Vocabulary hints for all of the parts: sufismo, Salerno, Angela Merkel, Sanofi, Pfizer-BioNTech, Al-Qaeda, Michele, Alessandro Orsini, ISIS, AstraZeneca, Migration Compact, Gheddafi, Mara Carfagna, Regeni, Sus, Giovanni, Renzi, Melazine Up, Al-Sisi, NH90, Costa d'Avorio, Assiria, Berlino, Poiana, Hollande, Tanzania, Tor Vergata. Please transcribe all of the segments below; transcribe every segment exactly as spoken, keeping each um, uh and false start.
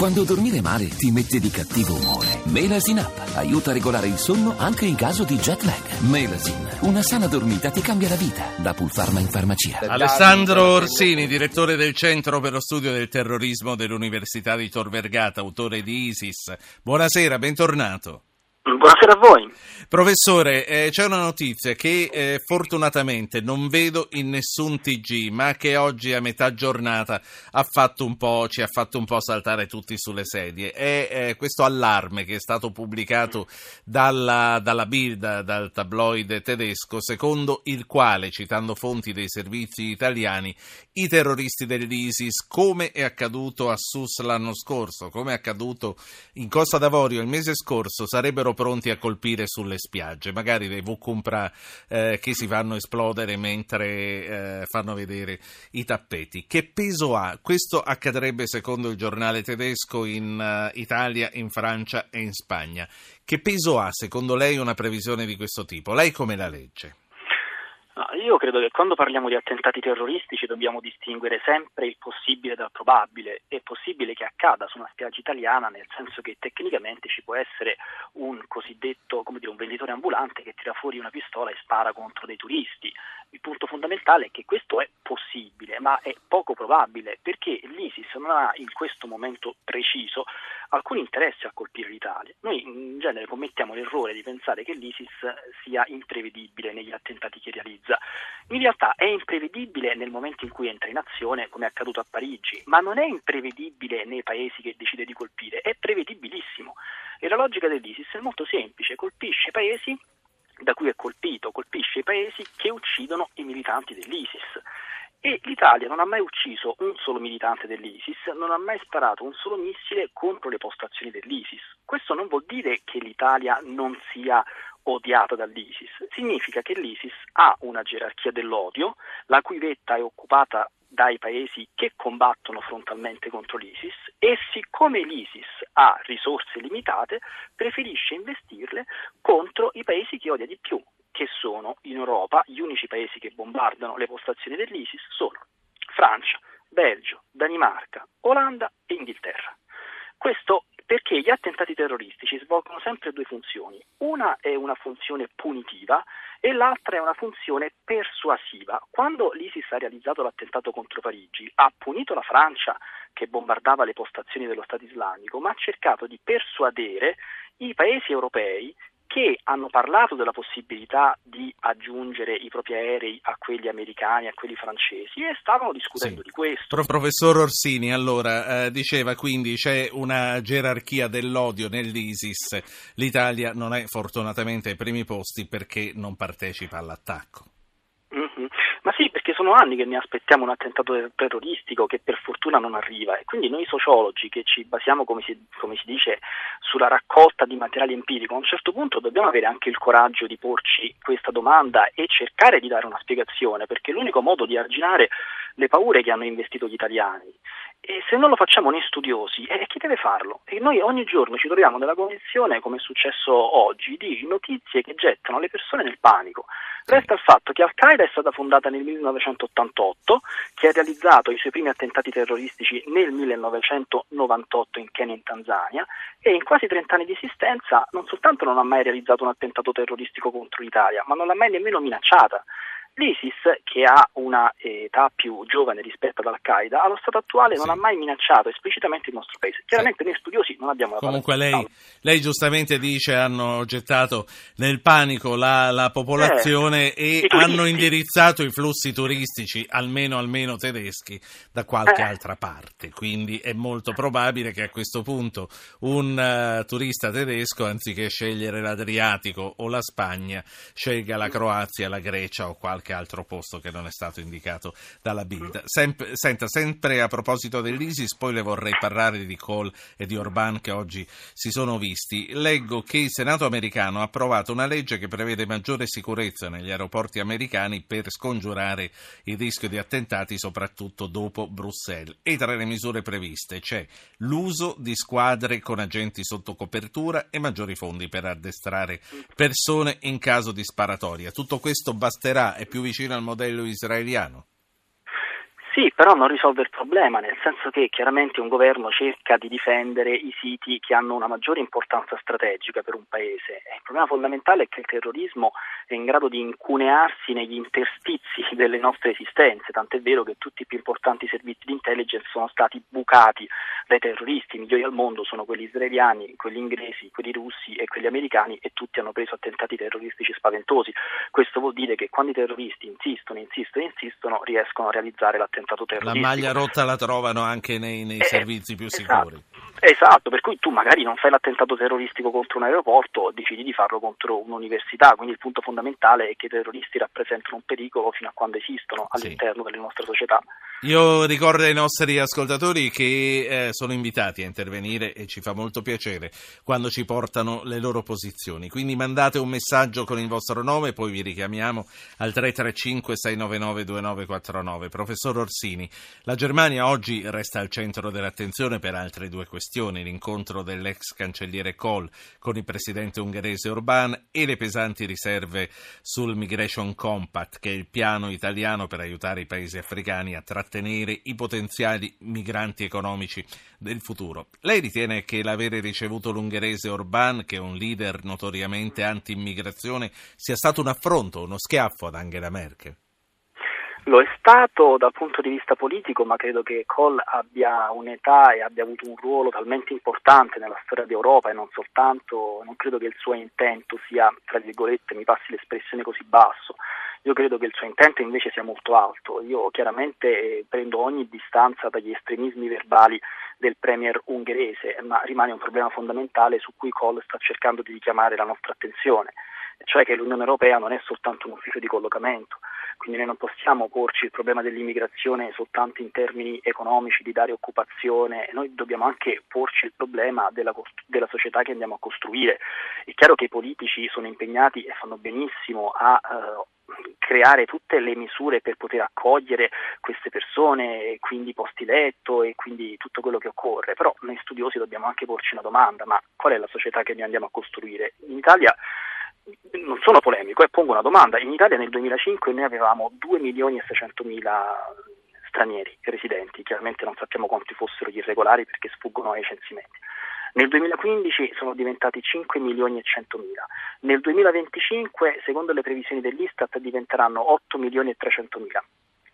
Quando dormire male ti mette di cattivo umore, Melazine Up aiuta a regolare il sonno anche in caso di jet lag. Melazine, una sana dormita ti cambia la vita. Da Pulfarma in farmacia. Alessandro Orsini, direttore del Centro per lo Studio del Terrorismo dell'Università di Tor Vergata, autore di ISIS. Buonasera, bentornato. Buonasera a voi. Professore, eh, c'è una notizia che eh, fortunatamente non vedo in nessun T G, ma che oggi a metà giornata ha fatto un po', ci ha fatto un po' saltare tutti sulle sedie. È eh, questo allarme che è stato pubblicato dalla, dalla Bild, dal tabloid tedesco, secondo il quale, citando fonti dei servizi italiani, i terroristi dell'ISIS, come è accaduto a Sus l'anno scorso, come è accaduto in Costa d'Avorio il mese scorso, sarebbero pronti a colpire sulle spiagge, magari dei Vucumpra eh, che si fanno esplodere mentre eh, fanno vedere i tappeti. Che peso ha? Questo accadrebbe secondo il giornale tedesco in uh, Italia, in Francia e in Spagna. Che peso ha secondo lei una previsione di questo tipo? Lei come la legge? Io credo che quando parliamo di attentati terroristici dobbiamo distinguere sempre il possibile dal probabile. È possibile che accada su una spiaggia italiana, nel senso che tecnicamente ci può essere un cosiddetto, come dire, un venditore ambulante che tira fuori una pistola e spara contro dei turisti. Il punto fondamentale è che questo è possibile, ma è poco probabile, perché l'ISIS non ha in questo momento preciso alcun interesse a colpire l'Italia. Noi in genere commettiamo l'errore di pensare che l'ISIS sia imprevedibile negli attentati che realizza. In realtà è imprevedibile nel momento in cui entra in azione, come è accaduto a Parigi, ma non è imprevedibile nei paesi che decide di colpire, è prevedibilissimo. E la logica dell'ISIS è molto semplice: colpisce paesi da cui è colpito, colpisce i paesi che uccidono i militanti dell'ISIS. E l'Italia non ha mai ucciso un solo militante dell'ISIS, non ha mai sparato un solo missile contro le postazioni dell'ISIS. Questo non vuol dire che l'Italia non sia odiata dall'ISIS, significa che l'ISIS ha una gerarchia dell'odio, la cui vetta è occupata dai paesi che combattono frontalmente contro l'ISIS, e siccome l'ISIS ha risorse limitate, preferisce investirle contro i paesi che odia di più, che sono in Europa. Gli unici paesi che bombardano le postazioni dell'ISIS sono Francia, Belgio, Danimarca, Olanda e Inghilterra. Questo perché gli attentati terroristici svolgono sempre due funzioni: una è una funzione punitiva e l'altra è una funzione persuasiva. Quando l'ISIS ha realizzato l'attentato contro Parigi, ha punito la Francia che bombardava le postazioni dello Stato islamico, ma ha cercato di persuadere i paesi europei che hanno parlato della possibilità di aggiungere i propri aerei a quelli americani, a quelli francesi, e stavano discutendo sì. di questo. Professor Orsini, allora, eh, diceva quindi c'è una gerarchia dell'odio nell'ISIS, l'Italia non è fortunatamente ai primi posti perché non partecipa all'attacco. Mm-hmm. Ma sì, perché sono anni che ne aspettiamo un attentato terroristico che per fortuna non arriva, e quindi noi sociologi che ci basiamo, come si, come si dice, sulla raccolta di materiale empirico, a un certo punto dobbiamo avere anche il coraggio di porci questa domanda e cercare di dare una spiegazione, perché è l'unico modo di arginare le paure che hanno investito gli italiani. E se non lo facciamo noi studiosi, eh, chi deve farlo? E noi ogni giorno ci troviamo nella condizione, come è successo oggi, di notizie che gettano le persone nel panico. Resta il fatto che Al-Qaeda è stata fondata nel millenovecentottantotto, che ha realizzato i suoi primi attentati terroristici nel millenovecentonovantotto in Kenya e in Tanzania, e in quasi trent'anni di esistenza non soltanto non ha mai realizzato un attentato terroristico contro l'Italia, ma non l'ha mai nemmeno minacciata. L'ISIS, che ha una età più giovane rispetto ad Al-Qaeda, allo stato attuale non sì. ha mai minacciato esplicitamente il nostro paese. Chiaramente sì. noi studiosi non abbiamo la Comunque lei, no. lei giustamente dice hanno gettato nel panico la, la popolazione eh, e hanno indirizzato i flussi turistici, almeno almeno tedeschi, da qualche eh. altra parte. Quindi è molto probabile che a questo punto un uh, turista tedesco, anziché scegliere l'Adriatico o la Spagna, scelga la Croazia, la Grecia o qualche altro posto che non è stato indicato dalla Bild. Sempre, senta, sempre a proposito dell'ISIS, poi le vorrei parlare di Kohl e di Orbán che oggi si sono visti. Leggo che il Senato americano ha approvato una legge che prevede maggiore sicurezza negli aeroporti americani per scongiurare il rischio di attentati, soprattutto dopo Bruxelles. E tra le misure previste c'è l'uso di squadre con agenti sotto copertura e maggiori fondi per addestrare persone in caso di sparatoria. Tutto questo basterà? È più vicino al modello israeliano? Sì, però non risolve il problema, nel senso che chiaramente un governo cerca di difendere i siti che hanno una maggiore importanza strategica per un paese. Il problema fondamentale è che il terrorismo è in grado di incunearsi negli interstizi delle nostre esistenze, tant'è vero che tutti i più importanti servizi di intelligence sono stati bucati dai terroristi. I migliori al mondo sono quelli israeliani, quelli inglesi, quelli russi e quelli americani, e tutti hanno preso attentati terroristici spaventosi. Questo vuol dire che quando i terroristi insistono, insistono, insistono, riescono a realizzare l'attenzione. La maglia rotta la trovano anche nei, nei eh, servizi più sicuri. Esatto, esatto, per cui tu magari non fai l'attentato terroristico contro un aeroporto, decidi di farlo contro un'università, quindi il punto fondamentale è che i terroristi rappresentano un pericolo fino a quando esistono all'interno sì. delle nostre società. Io ricordo ai nostri ascoltatori che eh, sono invitati a intervenire e ci fa molto piacere quando ci portano le loro posizioni, quindi mandate un messaggio con il vostro nome, poi vi richiamiamo al tre tre cinque sei nove nove due nove quattro nove. Professor Orsini, la Germania oggi resta al centro dell'attenzione per altre due questioni: l'incontro dell'ex cancelliere Kohl con il presidente ungherese Orbán e le pesanti riserve sul Migration Compact, che è il piano italiano per aiutare i paesi africani a trattare tenere i potenziali migranti economici del futuro. Lei ritiene che l'avere ricevuto l'ungherese Orbán, che è un leader notoriamente anti-immigrazione, sia stato un affronto, uno schiaffo ad Angela Merkel? Lo è stato dal punto di vista politico, ma credo che Kohl abbia un'età e abbia avuto un ruolo talmente importante nella storia d'Europa, e non soltanto, non credo che il suo intento sia, tra virgolette, mi passi l'espressione, così basso. Io credo che il suo intento invece sia molto alto. Io chiaramente prendo ogni distanza dagli estremismi verbali del premier ungherese, ma rimane un problema fondamentale su cui Kohl sta cercando di richiamare la nostra attenzione, cioè che l'Unione Europea non è soltanto un ufficio di collocamento. Quindi noi non possiamo porci il problema dell'immigrazione soltanto in termini economici, di dare occupazione, noi dobbiamo anche porci il problema della, della società che andiamo a costruire. È chiaro che i politici sono impegnati e fanno benissimo a eh, creare tutte le misure per poter accogliere queste persone, e quindi posti letto e quindi tutto quello che occorre, però noi studiosi dobbiamo anche porci una domanda: ma qual è la società che noi andiamo a costruire? In Italia... Non sono polemico e pongo una domanda. In Italia nel duemilacinque noi avevamo due milioni e seicentomila stranieri residenti, chiaramente non sappiamo quanti fossero gli irregolari perché sfuggono ai censimenti. Nel duemilaquindici sono diventati cinque milioni e centomila, nel duemilaventicinque secondo le previsioni dell'Istat diventeranno otto milioni e trecentomila,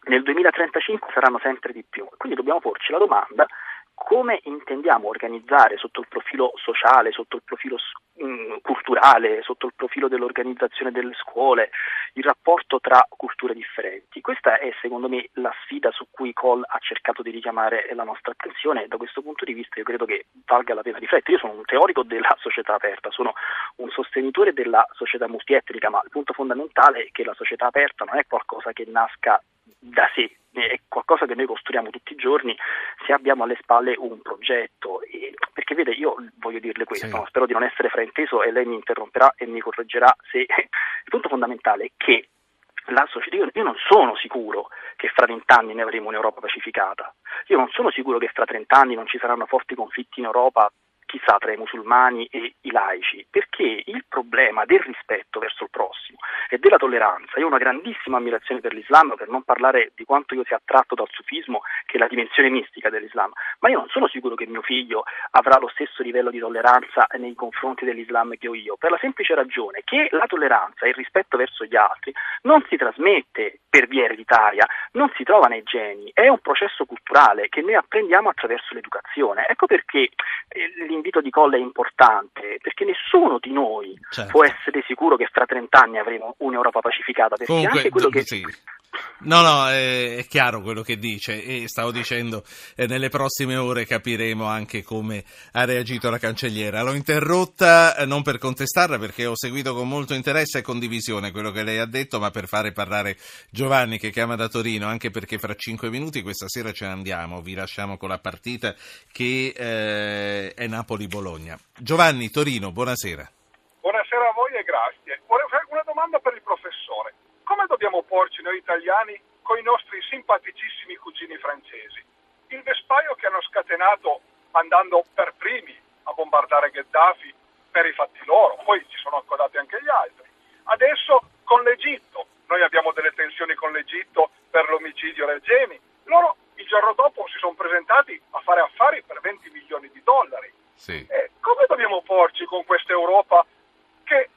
nel duemilatrentacinque saranno sempre di più, quindi dobbiamo porci la domanda: come intendiamo organizzare sotto il profilo sociale, sotto il profilo mh, culturale, sotto il profilo dell'organizzazione delle scuole, il rapporto tra culture differenti? Questa è secondo me la sfida su cui Kohl ha cercato di richiamare la nostra attenzione, e da questo punto di vista io credo che valga la pena riflettere. Io sono un teorico della società aperta, sono un sostenitore della società multietnica, ma il punto fondamentale è che la società aperta non è qualcosa che nasca da sé, è qualcosa che noi costruiamo tutti i giorni se abbiamo alle spalle un progetto. E perché vede, io voglio dirle questo, sì. no? spero di non essere frainteso e lei mi interromperà e mi correggerà se il punto fondamentale è che la società, io non sono sicuro che fra vent'anni ne avremo un'Europa pacificata, io non sono sicuro che fra trent'anni non ci saranno forti conflitti in Europa, chissà, tra i musulmani e i laici, perché il problema del rispetto verso il prossimo e della tolleranza, io ho una grandissima ammirazione per l'Islam, per non parlare di quanto io sia attratto dal sufismo, che è la dimensione mistica dell'Islam, ma io non sono sicuro che mio figlio avrà lo stesso livello di tolleranza nei confronti dell'Islam che ho io, per la semplice ragione che la tolleranza e il rispetto verso gli altri non si trasmette per via ereditaria, non si trova nei geni, è un processo culturale che noi apprendiamo attraverso l'educazione. Ecco perché eh, l'invito di Kohl è importante, perché nessuno di noi certo. può essere sicuro che fra trent'anni avremo un'Europa pacificata, perché comunque, anche quello che... Sì. No, no, è chiaro quello che dice, e stavo dicendo, nelle prossime ore capiremo anche come ha reagito la cancelliera. L'ho interrotta non per contestarla, perché ho seguito con molto interesse e condivisione quello che lei ha detto, ma per fare parlare Giovanni, che chiama da Torino, anche perché fra cinque minuti questa sera ce ne andiamo, vi lasciamo con la partita che eh, è Napoli-Bologna. Giovanni, Torino, buonasera. Buonasera a voi e grazie. Volevo fare una domanda per il professore. Come dobbiamo porci noi italiani con i nostri simpaticissimi cugini francesi? Il vespaio che hanno scatenato andando per primi a bombardare Gheddafi per i fatti loro, poi ci sono accodati anche gli altri. Adesso con l'Egitto, noi abbiamo delle tensioni con l'Egitto per l'omicidio Regeni, loro il giorno dopo si sono presentati a fare affari per venti milioni di dollari. Sì. E come dobbiamo porci con questa Europa che...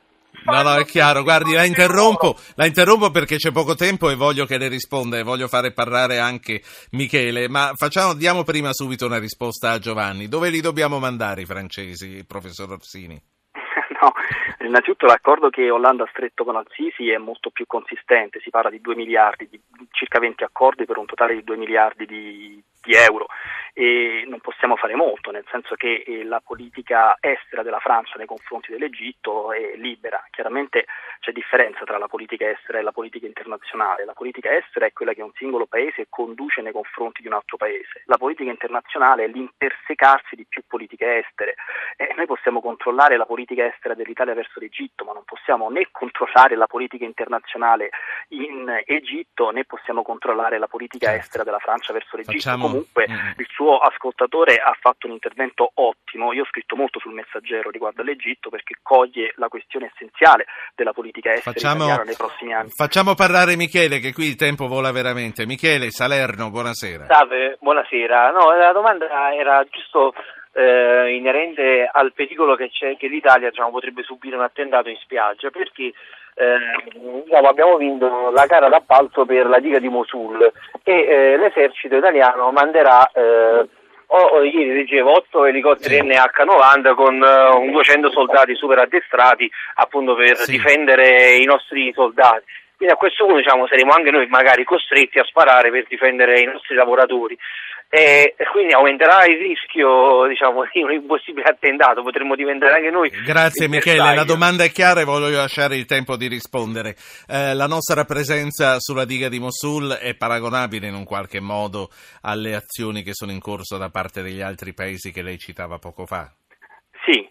No, no, è chiaro, guardi, la interrompo, la interrompo perché c'è poco tempo e voglio che le risponda e voglio fare parlare anche Michele, ma facciamo, diamo prima subito una risposta a Giovanni. Dove li dobbiamo mandare i francesi, professor Orsini? No, innanzitutto l'accordo che Hollande ha stretto con Al-Sisi è molto più consistente, si parla di due miliardi, di circa venti accordi per un totale di due miliardi di, di euro, e non possiamo fare molto, nel senso che eh, la politica estera della Francia nei confronti dell'Egitto è libera. Chiaramente c'è differenza tra la politica estera e la politica internazionale. La politica estera è quella che un singolo paese conduce nei confronti di un altro paese, la politica internazionale è l'intersecarsi di più politiche estere, e noi possiamo controllare la politica estera dell'Italia verso l'Egitto, ma non possiamo né controllare la politica internazionale in Egitto né possiamo controllare la politica estera della Francia verso l'Egitto. Facciamo... Comunque il suo ascoltatore ha fatto un intervento ottimo, io ho scritto molto sul Messaggero riguardo all'Egitto perché coglie la questione essenziale della politica estera facciamo... italiana nei prossimi anni. Facciamo parlare Michele, che qui il tempo vola veramente. Michele, Salerno, buonasera. Salve, buonasera. No, la domanda era giusto... Eh, inerente al pericolo che c'è che l'Italia, diciamo, potrebbe subire un attentato in spiaggia, perché eh, diciamo, abbiamo vinto la gara d'appalto per la diga di Mosul e eh, l'esercito italiano manderà eh, oh, ieri leggevo otto elicotteri N H novanta con eh, duecento soldati super addestrati appunto per sì. difendere i nostri soldati. Quindi a questo punto, diciamo, saremo anche noi magari costretti a sparare per difendere i nostri lavoratori. E quindi aumenterà il rischio, diciamo, di un impossibile attentato, potremmo diventare anche noi. Grazie Michele, la domanda è chiara e voglio lasciare il tempo di rispondere. Eh, la nostra presenza sulla diga di Mosul è paragonabile in un qualche modo alle azioni che sono in corso da parte degli altri paesi che lei citava poco fa? Sì.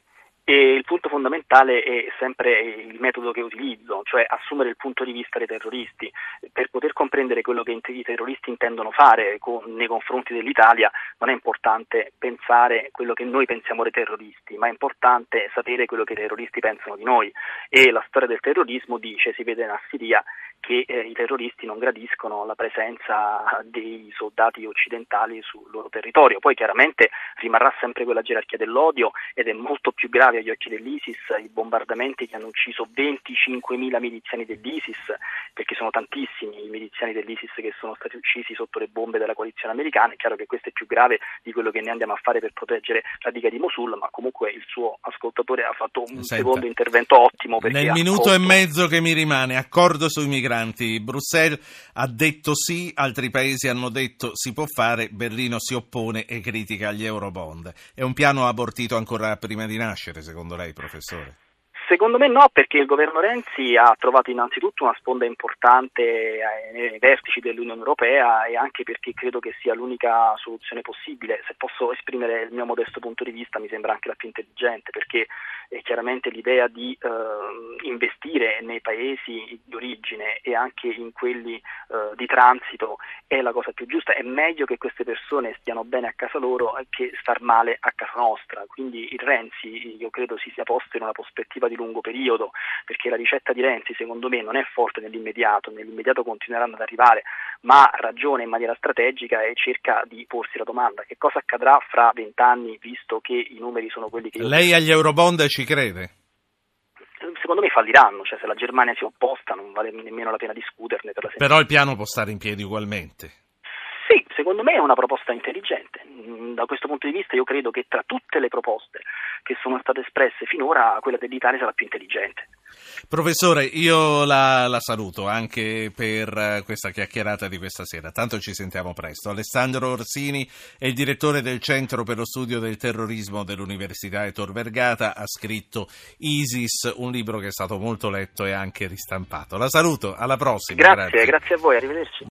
E il punto fondamentale è sempre il metodo che utilizzo, cioè assumere il punto di vista dei terroristi. Per poter comprendere quello che i terroristi intendono fare con, nei confronti dell'Italia, non è importante pensare quello che noi pensiamo dei terroristi, ma è importante sapere quello che i terroristi pensano di noi. E la storia del terrorismo dice, si vede in Assiria, che eh, i terroristi non gradiscono la presenza dei soldati occidentali sul loro territorio. Poi chiaramente rimarrà sempre quella gerarchia dell'odio ed è molto più grave agli occhi dell'ISIS i bombardamenti che hanno ucciso venticinquemila miliziani dell'ISIS, perché sono tantissimi i miliziani dell'ISIS che sono stati uccisi sotto le bombe della coalizione americana. È chiaro che questo è più grave di quello che ne andiamo a fare per proteggere la diga di Mosul, ma comunque il suo ascoltatore ha fatto un Senta, secondo intervento ottimo. Nel minuto e mezzo che mi rimane, accordo sui migranti. Bruxelles ha detto sì, altri paesi hanno detto si può fare, Berlino si oppone e critica gli Eurobond. È un piano abortito ancora prima di nascere, secondo lei, professore? Secondo me no, perché il governo Renzi ha trovato innanzitutto una sponda importante nei vertici dell'Unione Europea e anche perché credo che sia l'unica soluzione possibile. Se posso esprimere il mio modesto punto di vista, mi sembra anche la più intelligente, perché è chiaramente l'idea di eh, investire nei paesi di origine e anche in quelli eh, di transito è la cosa più giusta. È meglio che queste persone stiano bene a casa loro che star male a casa nostra. Quindi il Renzi, io credo, si sia posto in una prospettiva di lungo periodo, perché la ricetta di Renzi secondo me non è forte nell'immediato, nell'immediato continueranno ad arrivare, ma ragiona in maniera strategica e cerca di porsi la domanda che cosa accadrà fra vent'anni, visto che i numeri sono quelli che... Lei agli Eurobond ci crede? Secondo me falliranno, cioè se la Germania si è opposta non vale nemmeno la pena discuterne. Per la Però il piano può stare in piedi ugualmente? Sì, secondo me è una proposta intelligente. Da questo punto di vista io credo che tra tutte le proposte che sono state espresse finora quella dell'Italia sarà più intelligente. Professore, io la, la saluto anche per questa chiacchierata di questa sera, tanto ci sentiamo presto. Alessandro Orsini è il direttore del Centro per lo Studio del Terrorismo dell'Università di Tor Vergata, ha scritto ISIS, un libro che è stato molto letto e anche ristampato. La saluto, alla prossima. Grazie, grazie, grazie a voi, arrivederci.